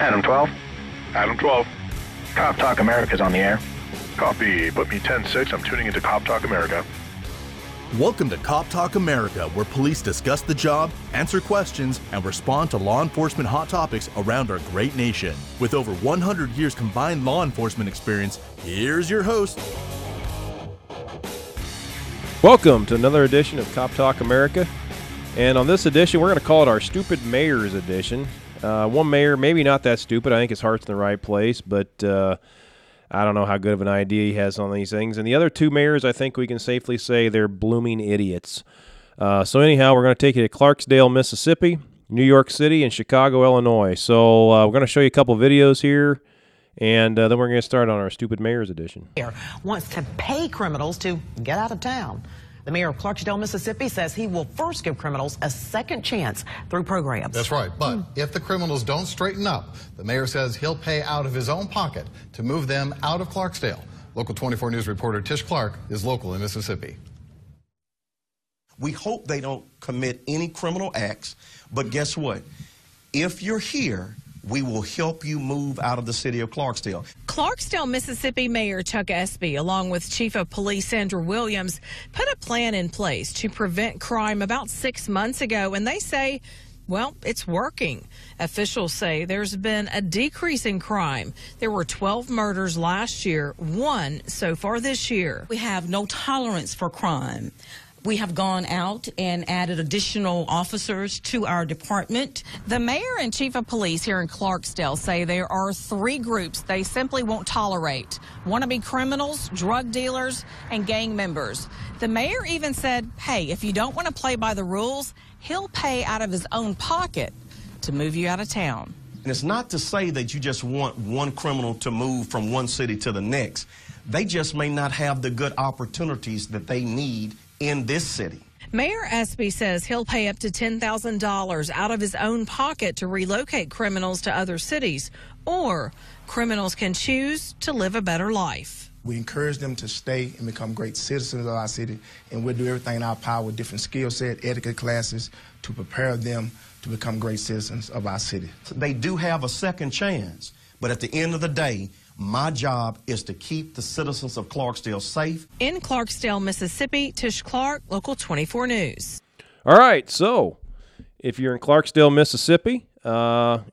Adam 12. Adam 12. Cop Talk America's on the air. Copy. Put me 10-6. I'm tuning into Cop Talk America. Welcome to Cop Talk America, where police discuss the job, answer questions, and respond to law enforcement hot topics around our great nation. With over 100 years combined law enforcement experience, here's your host. Welcome to another edition of Cop Talk America. And on this edition, we're going to call it our Stupid Mayors edition. One mayor, maybe not that stupid. I think his heart's in the right place, but I don't know how good of an idea he has on these things. And the other two mayors, I think we can safely say they're blooming idiots. So anyhow, we're going to take you to Clarksdale, Mississippi, New York City, and Chicago, Illinois. So we're going to show you a couple videos here, and then we're going to start on our Stupid Mayors edition. The mayor wants to pay criminals to get out of town. The mayor of Clarksdale, Mississippi says he will first give criminals a second chance through programs. That's right. But if the criminals don't straighten up, the mayor says he'll pay out of his own pocket to move them out of Clarksdale. Local 24 News reporter Tish Clark is local in Mississippi. We hope they don't commit any criminal acts, but guess what? If you're here, we will help you move out of the city of Clarksdale. Clarksdale, Mississippi Mayor Chuck Espy, along with Chief of Police Sandra Williams, put a plan in place to prevent crime about 6 months ago, and they say, well, it's working. Officials say there's been a decrease in crime. There were 12 murders last year, one so far this year. We have no tolerance for crime. We have gone out and added additional officers to our department. The mayor and chief of police here in Clarksdale say there are three groups they simply won't tolerate: wannabe criminals, drug dealers, and gang members. The mayor even said, hey, if you don't want to play by the rules, he'll pay out of his own pocket to move you out of town. And it's not to say that you just want one criminal to move from one city to the next. They just may not have the good opportunities that they need in this city. Mayor Espy says he'll pay up to $10,000 out of his own pocket to relocate criminals to other cities, or criminals can choose to live a better life. We encourage them to stay and become great citizens of our city, and we'll do everything in our power with different skill set, etiquette classes to prepare them to become great citizens of our city. They do have a second chance, but at the end of the day, my job is to keep the citizens of Clarksdale safe. In Clarksdale, Mississippi, Tish Clark, Local 24 News. All right, so if you're in Clarksdale, Mississippi,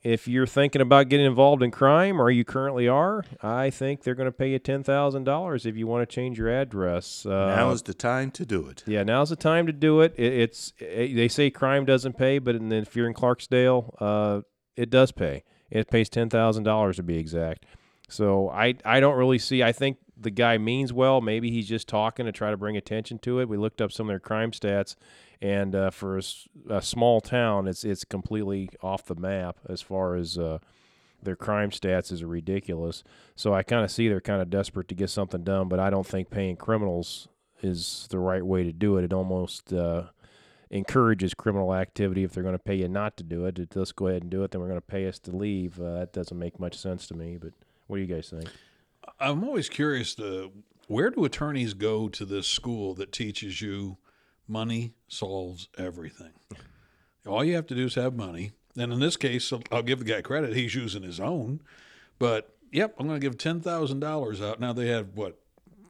if you're thinking about getting involved in crime, or you currently are, I think they're going to pay you $10,000 if you want to change your address. Now's the time to do it. Yeah, now's the time to do it. They say crime doesn't pay, but if you're in Clarksdale, it does pay. It pays $10,000 to be exact. So I don't really see, I think the guy means well. Maybe he's just talking to try to bring attention to it. We looked up some of their crime stats, and for a small town, it's completely off the map as far as their crime stats is ridiculous. So I kind of see they're kind of desperate to get something done, but I don't think paying criminals is the right way to do it. It almost encourages criminal activity. If they're going to pay you not to do it, let's go ahead and do it, then we're going to pay us to leave. That doesn't make much sense to me, but... what do you guys think? I'm always curious, where do attorneys go to this school that teaches you money solves everything? All you have to do is have money. And in this case, I'll give the guy credit. He's using his own. But, yep, I'm going to give $10,000 out. Now they have,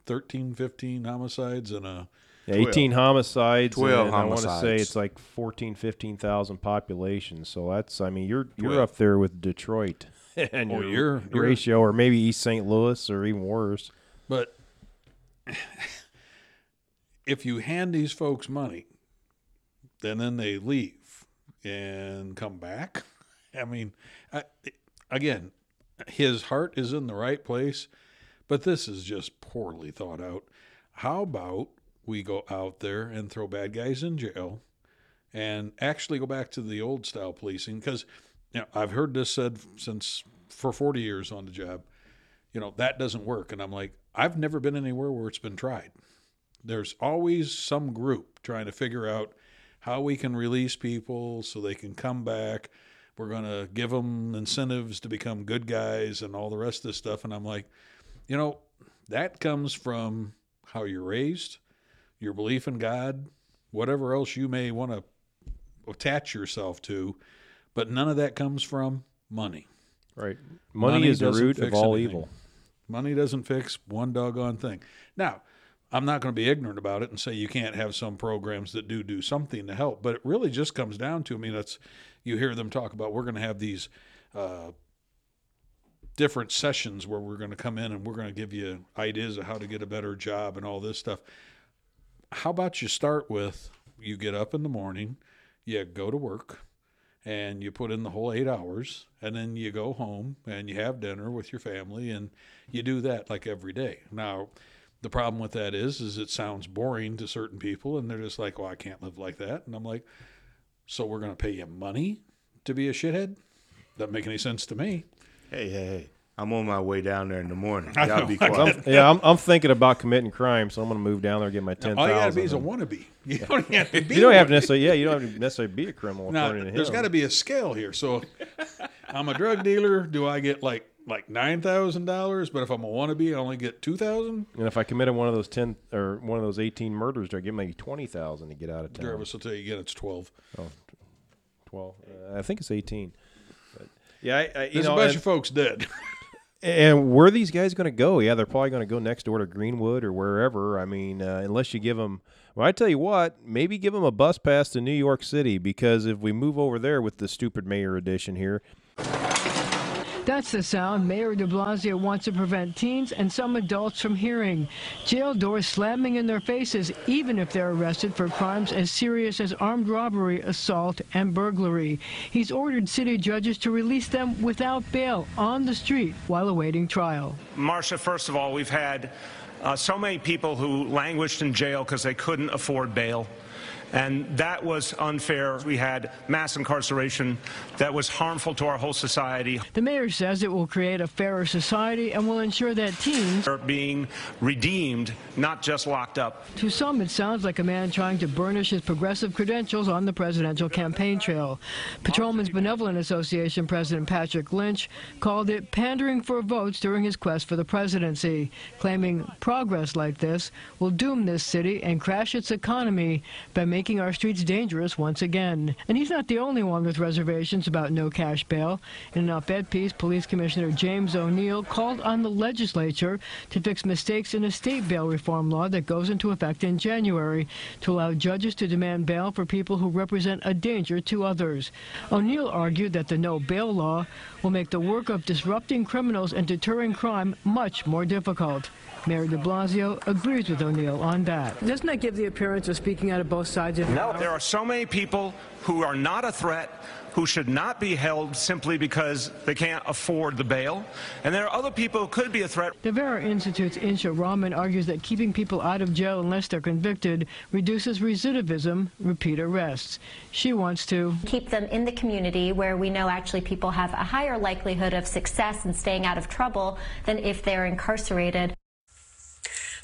13, 15 homicides and a... 18 homicides, 12 homicides. I want to say it's like 14, 15,000 population. So that's, you're up there with Detroit. And your ratio, or maybe East St. Louis, or even worse. But if you hand these folks money, then they leave and come back. Again, his heart is in the right place, but this is just poorly thought out. How about we go out there and throw bad guys in jail and actually go back to the old style policing? Because... I've heard this said for 40 years on the job, that doesn't work. And I'm like, I've never been anywhere where it's been tried. There's always some group trying to figure out how we can release people so they can come back. We're going to give them incentives to become good guys and all the rest of this stuff. And I'm like, that comes from how you're raised, your belief in God, whatever else you may want to attach yourself to. But none of that comes from money. Right. Money is the root of all evil. Money doesn't fix one doggone thing. Now, I'm not going to be ignorant about it and say you can't have some programs that do something to help, but it really just comes down to, I mean, that's, you hear them talk about, we're going to have these different sessions where we're going to come in and we're going to give you ideas of how to get a better job and all this stuff. How about you start with, you get up in the morning, you go to work, and you put in the whole 8 hours, and then you go home and you have dinner with your family, and you do that like every day. Now, the problem with that is it sounds boring to certain people, and they're just like, well, I can't live like that. And I'm like, so we're going to pay you money to be a shithead? Doesn't make any sense to me. Hey. I'm on my way down there in the morning. Y'all be quiet. I'm thinking about committing crime, so I'm going to move down there and get my 10,000. All you got to be is a wannabe. You don't have to be. You don't have to necessarily be a criminal. Now, there's got to be a scale here. So, I'm a drug dealer. Do I get like $9,000? But if I'm a wannabe, I only get $2,000. And if I committed one of those 10 or one of those 18 murders, do I get maybe $20,000 to get out of town? Jarvis will tell you again. It's 12. Oh, 12. I think it's 18. But, yeah, there's a bunch of folks dead. And where are these guys going to go? Yeah, they're probably going to go next door to Greenwood or wherever. I mean, unless you give them – well, I tell you what, maybe give them a bus pass to New York City, because if we move over there with the stupid mayor edition here. That's the sound Mayor de Blasio wants to prevent teens and some adults from hearing. Jail doors slamming in their faces, even if they're arrested for crimes as serious as armed robbery, assault, and burglary. He's ordered city judges to release them without bail on the street while awaiting trial. Marcia, first of all, we've had so many people who languished in jail because they couldn't afford bail. And that was unfair. We had mass incarceration that was harmful to our whole society. The mayor says it will create a fairer society and will ensure that teens are being redeemed, not just locked up. To some, it sounds like a man trying to burnish his progressive credentials on the presidential campaign trail. Patrolmen's Benevolent Association President Patrick Lynch called it pandering for votes during his quest for the presidency, claiming progress like this will doom this city and crash its economy by making our streets dangerous once again. And he's not the only one with reservations about no cash bail. In an op-ed piece, Police Commissioner James O'Neill called on the legislature to fix mistakes in a state bail reform law that goes into effect in January to allow judges to demand bail for people who represent a danger to others. O'Neill argued that the no bail law will make the work of disrupting criminals and deterring crime much more difficult. Mayor de Blasio agrees with O'Neill on that. Doesn't that give the appearance of speaking out of both sides of the house? No, there are so many people who are not a threat, who should not be held simply because they can't afford the bail. And there are other people who could be a threat. The Baylor Institute's Insha Rahman argues that keeping people out of jail unless they're convicted reduces recidivism, repeat arrests. She wants to keep them in the community where we know actually people have a higher likelihood of success and staying out of trouble than if they're incarcerated.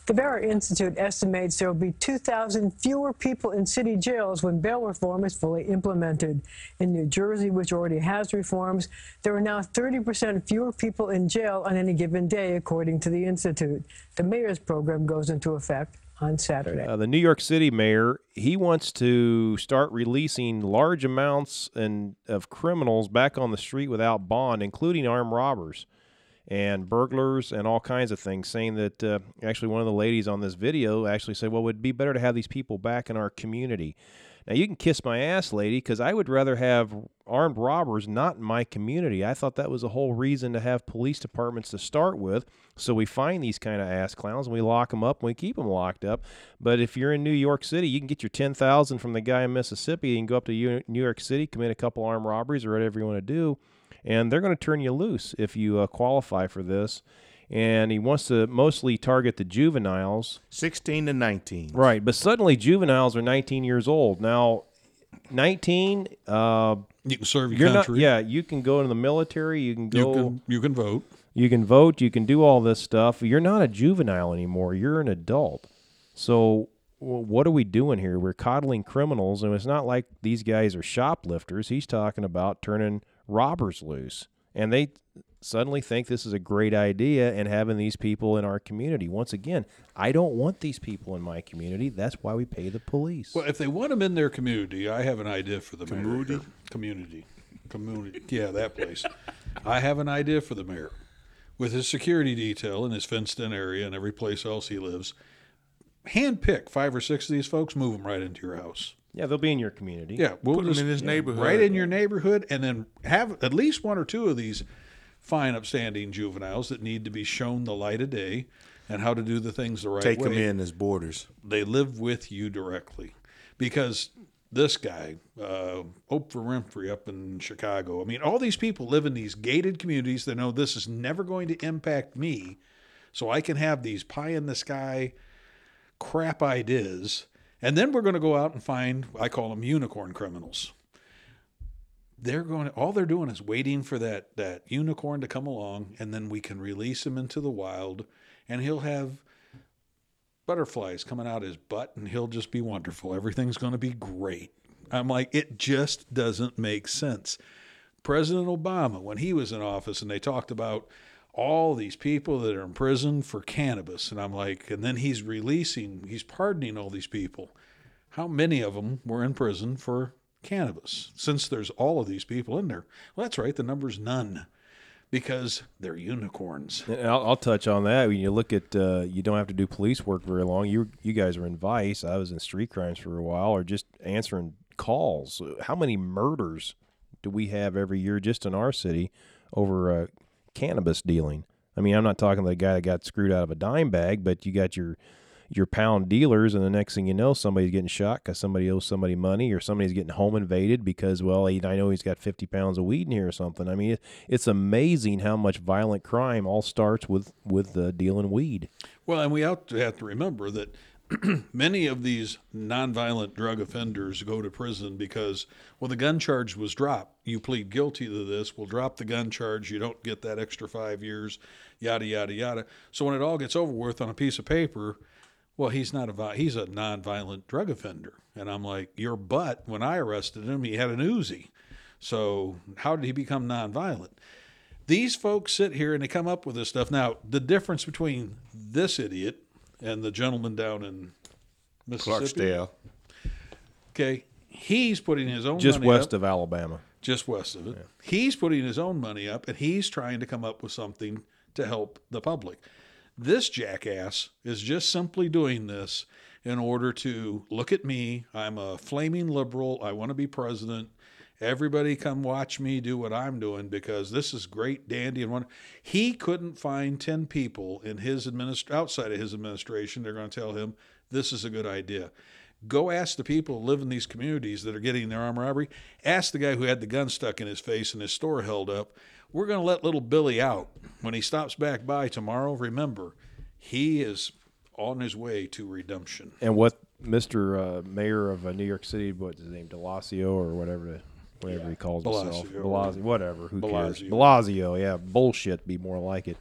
The Baylor Institute estimates there will be 2,000 fewer people in city jails when bail reform is fully implemented. In New Jersey, which already has reforms, there are now 30% fewer people in jail on any given day, according to the Institute. The mayor's program goes into effect on Saturday. The New York City mayor, he wants to start releasing large amounts of criminals back on the street without bond, including armed robbers and burglars and all kinds of things, saying that actually one of the ladies on this video actually said, well, it would be better to have these people back in our community. Now, you can kiss my ass, lady, because I would rather have armed robbers not in my community. I thought that was the whole reason to have police departments to start with, so we find these kind of ass clowns and we lock them up and we keep them locked up. But if you're in New York City, you can get your $10,000 from the guy in Mississippi and go up to New York City, commit a couple armed robberies or whatever you want to do, and they're going to turn you loose if you qualify for this. And he wants to mostly target the juveniles. 16 to 19. Right, but suddenly juveniles are 19 years old. Now, 19... you can serve your country. You can go into the military. You can go... You can vote. You can vote. You can do all this stuff. You're not a juvenile anymore. You're an adult. So... what are we doing here? We're coddling criminals, and it's not like these guys are shoplifters. He's talking about turning robbers loose, and they suddenly think this is a great idea and having these people in our community. Once again, I don't want these people in my community. That's why we pay the police. Well, if they want them in their community, I have an idea for the community. Yeah, that place. I have an idea for the mayor. With his security detail in his fenced-in area and every place else he lives, handpick 5 or 6 of these folks, move them right into your house. Yeah, they'll be in your community. Yeah, we'll put them in his neighborhood. Right in your neighborhood, and then have at least 1 or 2 of these fine, upstanding juveniles that need to be shown the light of day and how to do the things the right way. Take them in as boarders. They live with you directly. Because this guy, Oprah Winfrey up in Chicago, I mean, all these people live in these gated communities that know this is never going to impact me, so I can have these pie-in-the-sky crap ideas. And then we're going to go out and find, I call them unicorn criminals. They're going to, all they're doing is waiting for that unicorn to come along, and then we can release him into the wild, and he'll have butterflies coming out his butt, and he'll just be wonderful. Everything's going to be great. I'm like, it just doesn't make sense. President Obama, when he was in office, and they talked about all these people that are in prison for cannabis. And I'm like, and then he's pardoning all these people. How many of them were in prison for cannabis? Since there's all of these people in there. Well, that's right. The number's none because they're unicorns. And I'll touch on that. When you look at, you don't have to do police work very long. You guys were in Vice. I was in street crimes for a while, or just answering calls. How many murders do we have every year just in our city over cannabis dealing? I mean, I'm not talking the guy that got screwed out of a dime bag, but you got your pound dealers, and the next thing you know, somebody's getting shot because somebody owes somebody money, or somebody's getting home invaded because, well, I know he's got 50 pounds of weed in here or something. I mean, it's amazing how much violent crime all starts with dealing weed. Well, and we have to remember that many of these nonviolent drug offenders go to prison because, well, the gun charge was dropped. You plead guilty to this. We'll drop the gun charge. You don't get that extra 5 years, yada, yada, yada. So when it all gets over with on a piece of paper, well, he's a nonviolent drug offender. And I'm like, your butt, when I arrested him, he had an Uzi. So how did he become nonviolent? These folks sit here and they come up with this stuff. Now, the difference between this idiot and the gentleman down in Mississippi. Clarksdale. Okay. He's putting his own money up. Just west of Alabama. Just west of it. Yeah. He's putting his own money up, and he's trying to come up with something to help the public. This jackass is just simply doing this in order to look at me. I'm a flaming liberal. I want to be president. Everybody come watch me do what I'm doing because this is great, dandy, and wonderful. He couldn't find 10 people in his outside of his administration. They're going to tell him this is a good idea. Go ask the people who live in these communities that are getting their armed robbery. Ask the guy who had the gun stuck in his face and his store held up. We're going to let little Billy out. When he stops back by tomorrow, remember, he is on his way to redemption. And what Mr. Mayor of New York City, what's his name, de Blasio or whatever whatever he calls himself. Blasio, whatever. Who cares? Blasio, yeah. Bullshit be more like it.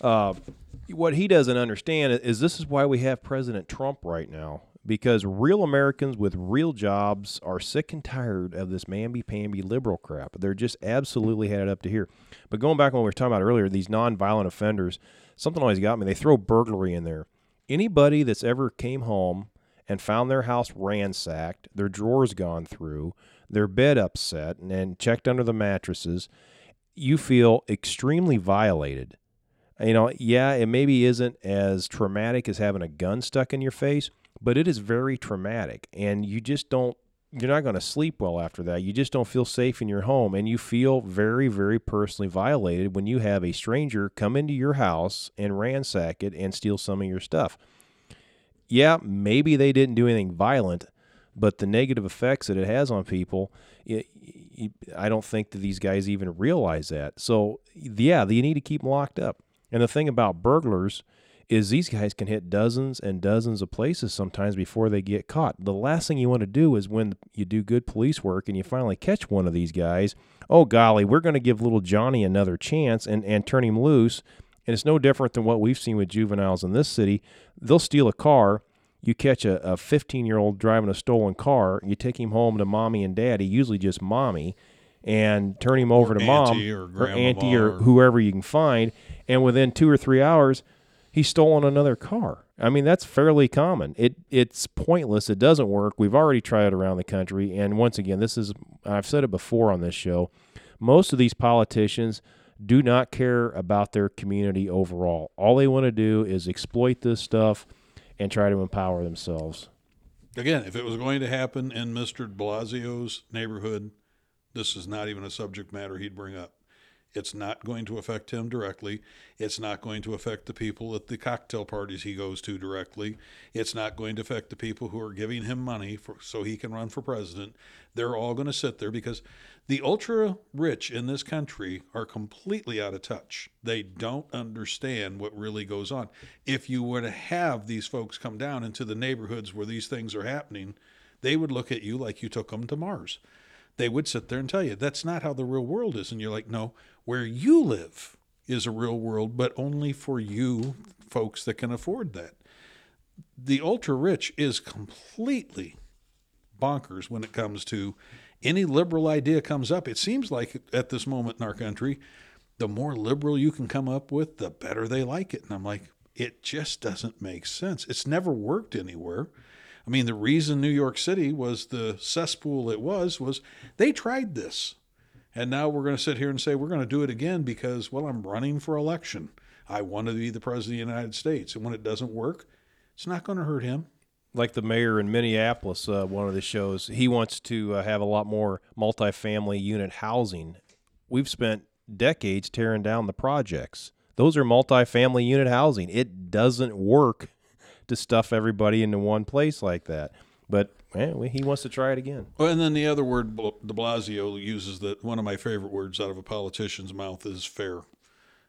What he doesn't understand is this is why we have President Trump right now. Because real Americans with real jobs are sick and tired of this mamby-pamby liberal crap. They're just absolutely headed up to here. But going back to what we were talking about earlier, these nonviolent offenders, something always got me. They throw burglary in there. Anybody that's ever came home and found their house ransacked, their drawers gone through, their bed upset, and checked under the mattresses, you feel extremely violated. You know, yeah, it maybe isn't as traumatic as having a gun stuck in your face, but it is very traumatic, and you're not going to sleep well after that. You just don't feel safe in your home, and you feel very, very personally violated when you have a stranger come into your house and ransack it and steal some of your stuff. Yeah, maybe they didn't do anything violent, but the negative effects that it has on people, I don't think that these guys even realize that. So, yeah, you need to keep them locked up. And the thing about burglars is these guys can hit dozens and dozens of places sometimes before they get caught. The last thing you want to do is when you do good police work and you finally catch one of these guys, oh, golly, we're going to give little Johnny another chance and turn him loose. And it's no different than what we've seen with juveniles in this city. They'll steal a car. You catch a 15-year-old driving a stolen car, you take him home to mommy and daddy, usually just mommy, and turn him over to mom or auntie or whoever you can find, and within 2 or 3 hours, he's stolen another car. I mean, that's fairly common. It's pointless. It doesn't work. We've already tried it around the country, and once again, I've said it before on this show, most of these politicians do not care about their community overall. All they want to do is exploit this stuff and try to empower themselves. Again, if it was going to happen in Mr. de Blasio's neighborhood, this is not even a subject matter he'd bring up. It's not going to affect him directly. It's not going to affect the people at the cocktail parties he goes to directly. It's not going to affect the people who are giving him money so he can run for president. They're all going to sit there because the ultra-rich in this country are completely out of touch. They don't understand what really goes on. If you were to have these folks come down into the neighborhoods where these things are happening, they would look at you like you took them to Mars. They would sit there and tell you, that's not how the real world is. And you're like, no, where you live is a real world, but only for you folks that can afford that. The ultra-rich is completely bonkers when it comes to any liberal idea comes up. It seems like at this moment in our country, the more liberal you can come up with, the better they like it. And I'm like, it just doesn't make sense. It's never worked anywhere. I mean, the reason New York City was the cesspool it was they tried this. And now we're going to sit here and say, we're going to do it again because, well, I'm running for election. I want to be the president of the United States. And when it doesn't work, it's not going to hurt him. Like the mayor in Minneapolis, one of the shows, he wants to have a lot more multifamily unit housing. We've spent decades tearing down the projects. Those are multifamily unit housing. It doesn't work to stuff everybody into one place like that. But anyway, he wants to try it again. Well, and then the other word de Blasio uses, that one of my favorite words out of a politician's mouth, is fair.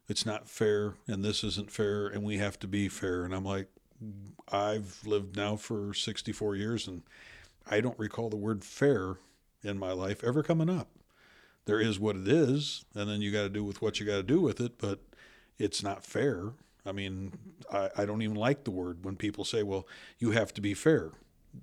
It's not fair, and this isn't fair, and we have to be fair. And I'm like, I've lived now for 64 years, and I don't recall the word fair in my life ever coming up. There is what it is, and then you got to do with what you got to do with it, but it's not fair. I mean, I don't even like the word when people say, well, you have to be fair.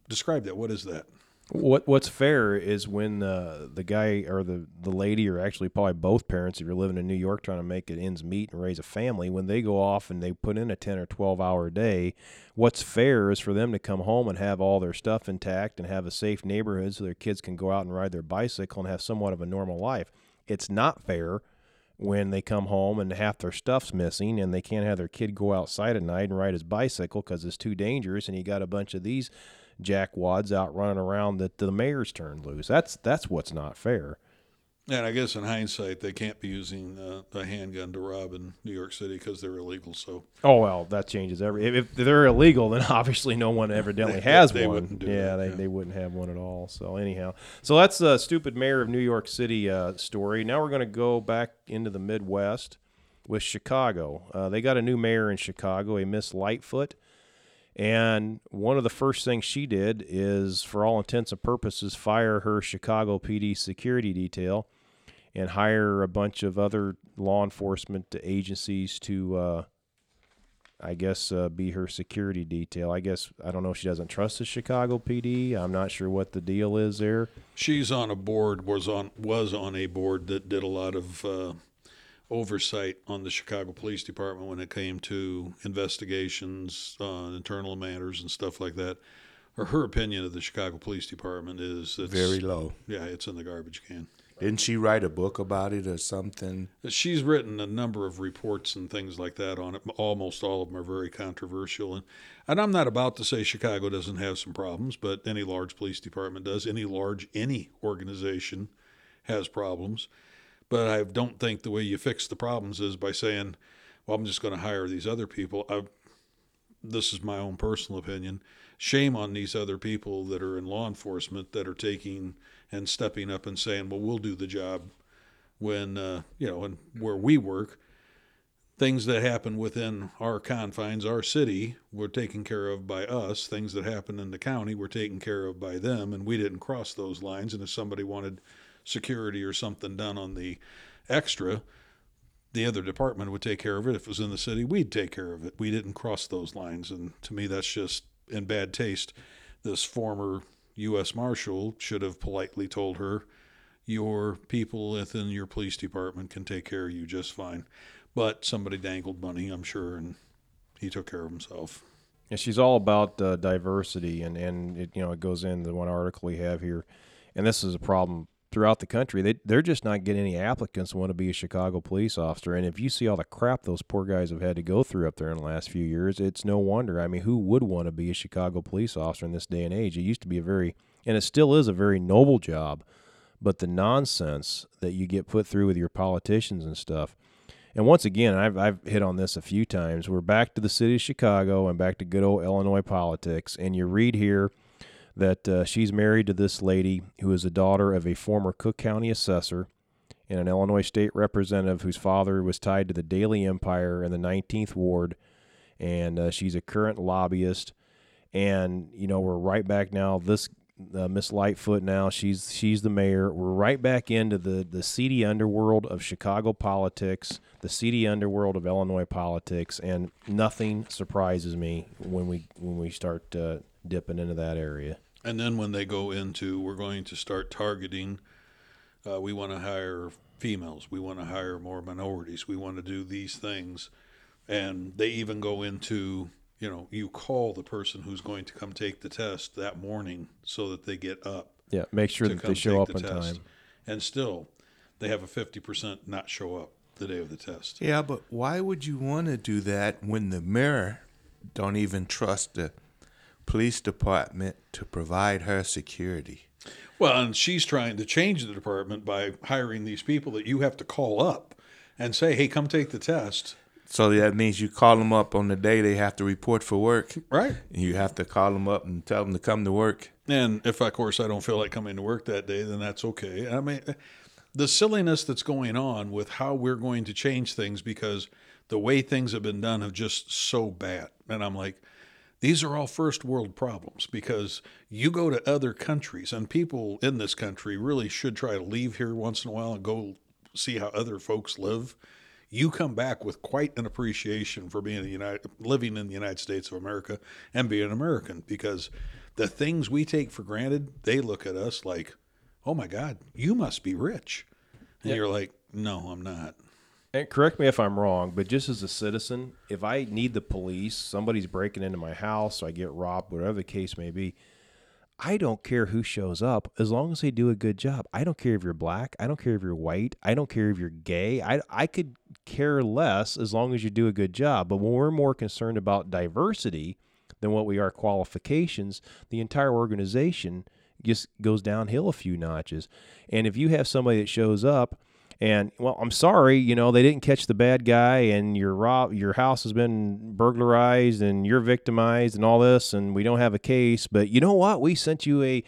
Describe that. What is that? What's fair is when the guy or the lady, or actually probably both parents, if you're living in New York trying to make it ends meet and raise a family, when they go off and they put in a 10 or 12-hour day, what's fair is for them to come home and have all their stuff intact and have a safe neighborhood so their kids can go out and ride their bicycle and have somewhat of a normal life. It's not fair when they come home and half their stuff's missing and they can't have their kid go outside at night and ride his bicycle because it's too dangerous and you got a bunch of these jackwads out running around that the mayor's turned loose. That's what's not fair. And I guess in hindsight, they can't be using the handgun to rob in New York City because they're illegal. So that changes everything. If they're illegal, then obviously no one evidently has they one. They wouldn't have one at all. So anyhow, so that's the stupid mayor of New York City story. Now we're going to go back into the Midwest with Chicago. They got a new mayor in Chicago, a Miss Lightfoot. And one of the first things she did is, for all intents and purposes, fire her Chicago PD security detail and hire a bunch of other law enforcement agencies to, be her security detail. I guess, I don't know if she doesn't trust the Chicago PD. I'm not sure what the deal is there. She's on a board, was on a board that did a lot of oversight on the Chicago Police Department when it came to investigations on internal matters and stuff like that. Or her opinion of the Chicago Police Department is very low. Yeah, it's in the garbage can. Didn't she write a book about it or something? She's written a number of reports and things like that on it. Almost all of them are very controversial. And I'm not about to say Chicago doesn't have some problems, but any large police department does. Any organization has problems. But I don't think the way you fix the problems is by saying, well, I'm just going to hire these other people. This is my own personal opinion. Shame on these other people that are in law enforcement that are taking and stepping up and saying, well, we'll do the job when, and where we work. Things that happen within our confines, our city, were taken care of by us. Things that happen in the county were taken care of by them, and we didn't cross those lines. And if somebody wanted security or something done on the extra, the other department would take care of it. If it was in the city, we'd take care of it. We didn't cross those lines. And to me, that's just in bad taste. This former U.S. Marshal should have politely told her, your people within your police department can take care of you just fine. But somebody dangled money, I'm sure, and he took care of himself. And she's all about diversity. And it goes into one article we have here. And this is a problem throughout the country. They're just not getting any applicants who want to be a Chicago police officer. And if you see all the crap those poor guys have had to go through up there in the last few years, it's no wonder. I mean, who would want to be a Chicago police officer in this day and age? It used to be a very, and it still is a very noble job, but the nonsense that you get put through with your politicians and stuff. And once again, I've hit on this a few times. We're back to the city of Chicago and back to good old Illinois politics. And you read here that she's married to this lady who is the daughter of a former Cook County assessor and an Illinois state representative whose father was tied to the Daily Empire in the 19th Ward. And she's a current lobbyist. And, you know, we're right back now. This Miss Lightfoot now, she's the mayor. We're right back into the seedy underworld of Chicago politics, the seedy underworld of Illinois politics, and nothing surprises me when we start dipping into that area. And then when they go into, we're going to start targeting, we want to hire females, we want to hire more minorities, we want to do these things. And they even go into, you know, you call the person who's going to come take the test that morning so that they get up. Yeah, make sure that they show up on time. And still, they have a 50% not show up the day of the test. Yeah, but why would you want to do that when the mayor don't even trust the police department to provide her security? Well, and she's trying to change the department by hiring these people that you have to call up and say, hey, come take the test. So that means you call them up on the day they have to report for work. Right. You have to call them up and tell them to come to work. And if, of course, I don't feel like coming to work that day, then that's okay. I mean, the silliness that's going on with how we're going to change things because the way things have been done have just so bad. And I'm like, these are all first world problems because you go to other countries and people in this country really should try to leave here once in a while and go see how other folks live. You come back with quite an appreciation for being living in the United States of America and being an American because the things we take for granted, they look at us like, oh, my God, you must be rich. And You're like, no, I'm not. And correct me if I'm wrong, but just as a citizen, if I need the police, somebody's breaking into my house, so I get robbed, whatever the case may be, I don't care who shows up as long as they do a good job. I don't care if you're black. I don't care if you're white. I don't care if you're gay. I could care less as long as you do a good job. But when we're more concerned about diversity than what we are qualifications, the entire organization just goes downhill a few notches. And if you have somebody that shows up and, well, I'm sorry, you know, they didn't catch the bad guy and your house has been burglarized and you're victimized and all this and we don't have a case. But you know what? We sent you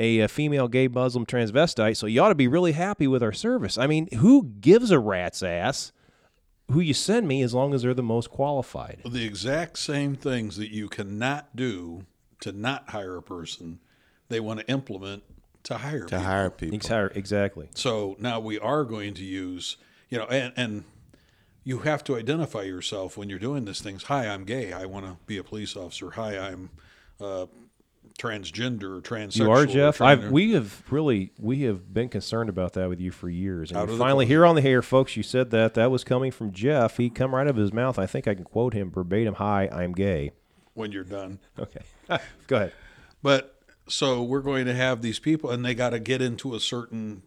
a female gay Muslim transvestite, so you ought to be really happy with our service. I mean, who gives a rat's ass who you send me as long as they're the most qualified? The exact same things that you cannot do to not hire a person, they want to implement to hire people. To hire people. Exactly. So now we are going to use, you know, and you have to identify yourself when you're doing these things. Hi, I'm gay. I want to be a police officer. Hi, I'm transgender or transsexual. You are, Jeff. We have been concerned about that with you for years. And finally, here on the air, folks, you said that was coming from Jeff. He come right out of his mouth. I think I can quote him verbatim. Hi, I'm gay. When you're done. Okay. Go ahead. But so we're going to have these people, and they got to get into a certain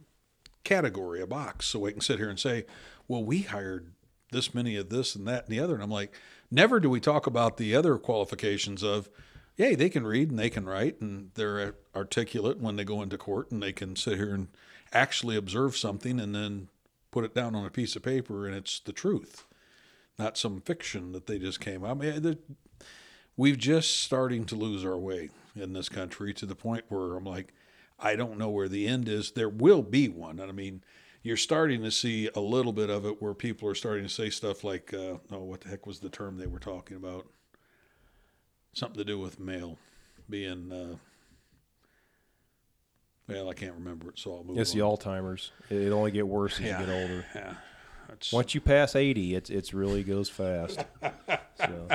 category, a box, so we can sit here and say, well, we hired this many of this and that and the other. And I'm like, never do we talk about the other qualifications of, hey, they can read and they can write, and they're articulate when they go into court, and they can sit here and actually observe something and then put it down on a piece of paper, and it's the truth, not some fiction that they just came out. I mean, we've just starting to lose our way in this country to the point where I'm like, I don't know where the end is. There will be one. And I mean, you're starting to see a little bit of it where people are starting to say stuff like, what the heck was the term they were talking about? Something to do with male being, I can't remember it, so I'll move on. It's the Alzheimer's. It'll only get worse as you get older. Yeah. Once you pass 80, it's really goes fast. So,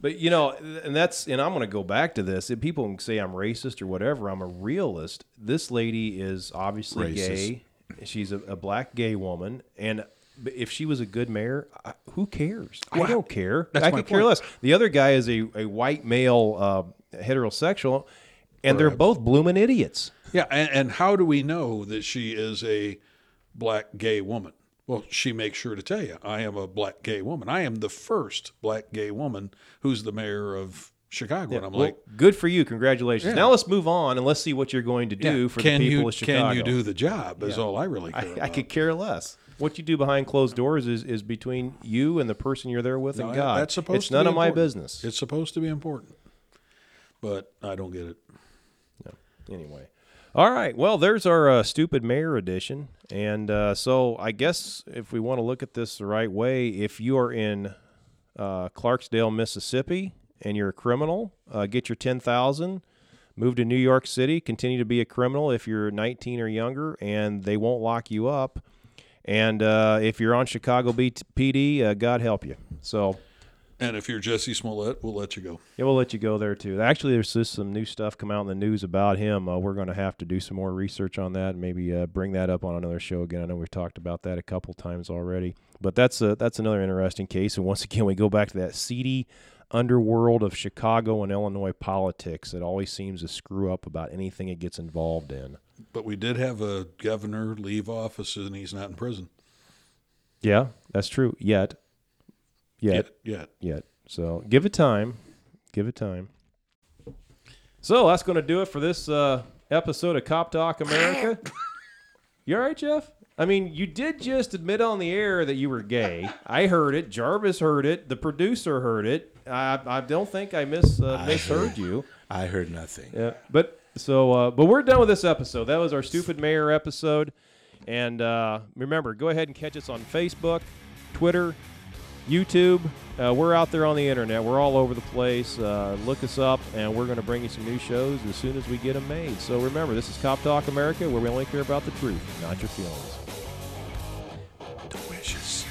but you know, and I'm going to go back to this. If people can say I'm racist or whatever, I'm a realist. This lady is obviously gay. She's a black gay woman, and if she was a good mayor, who cares? Well, I don't care. I could care less. The other guy is a white male heterosexual, and they're both blooming idiots. Yeah, and how do we know that she is a black gay woman? Well, she makes sure to tell you, I am a black gay woman. I am the first black gay woman who's the mayor of Chicago. Yeah, and I'm well, like, good for you. Congratulations. Yeah. Now let's move on and let's see what you're going to do for the people of Chicago. Can you do the job is all I really care about. I could care less. What you do behind closed doors is between you and the person you're there with and God. That's supposed it's none of my business. It's supposed to be important. But I don't get it. No. Anyway. All right. Well, there's our stupid mayor edition. And so I guess if we want to look at this the right way, if you are in Clarksdale, Mississippi, and you're a criminal, get your $10,000, move to New York City, continue to be a criminal if you're 19 or younger, and they won't lock you up. And if you're on Chicago PD, God help you. So. And if you're Jesse Smollett, we'll let you go. Yeah, we'll let you go there, too. Actually, there's just some new stuff come out in the news about him. We're going to have to do some more research on that and maybe bring that up on another show again. I know we've talked about that a couple times already. But that's another interesting case. And once again, we go back to that seedy underworld of Chicago and Illinois politics that always seems to screw up about anything it gets involved in. But we did have a governor leave office, and he's not in prison. Yeah, that's true. Yet. So give it time. So that's going to do it for this episode of Cop Talk America. You all right, Jeff? I mean, you did just admit on the air that you were gay. I heard it. Jarvis heard it. The producer heard it. I don't think I misheard you. I heard nothing. Yeah, but we're done with this episode. That was our Stupid Mayor episode. And remember, go ahead and catch us on Facebook, Twitter, YouTube. We're out there on the internet. We're all over the place. Look us up, and we're going to bring you some new shows as soon as we get them made. So remember, this is Cop Talk America, where we only care about the truth, not your feelings. Delicious.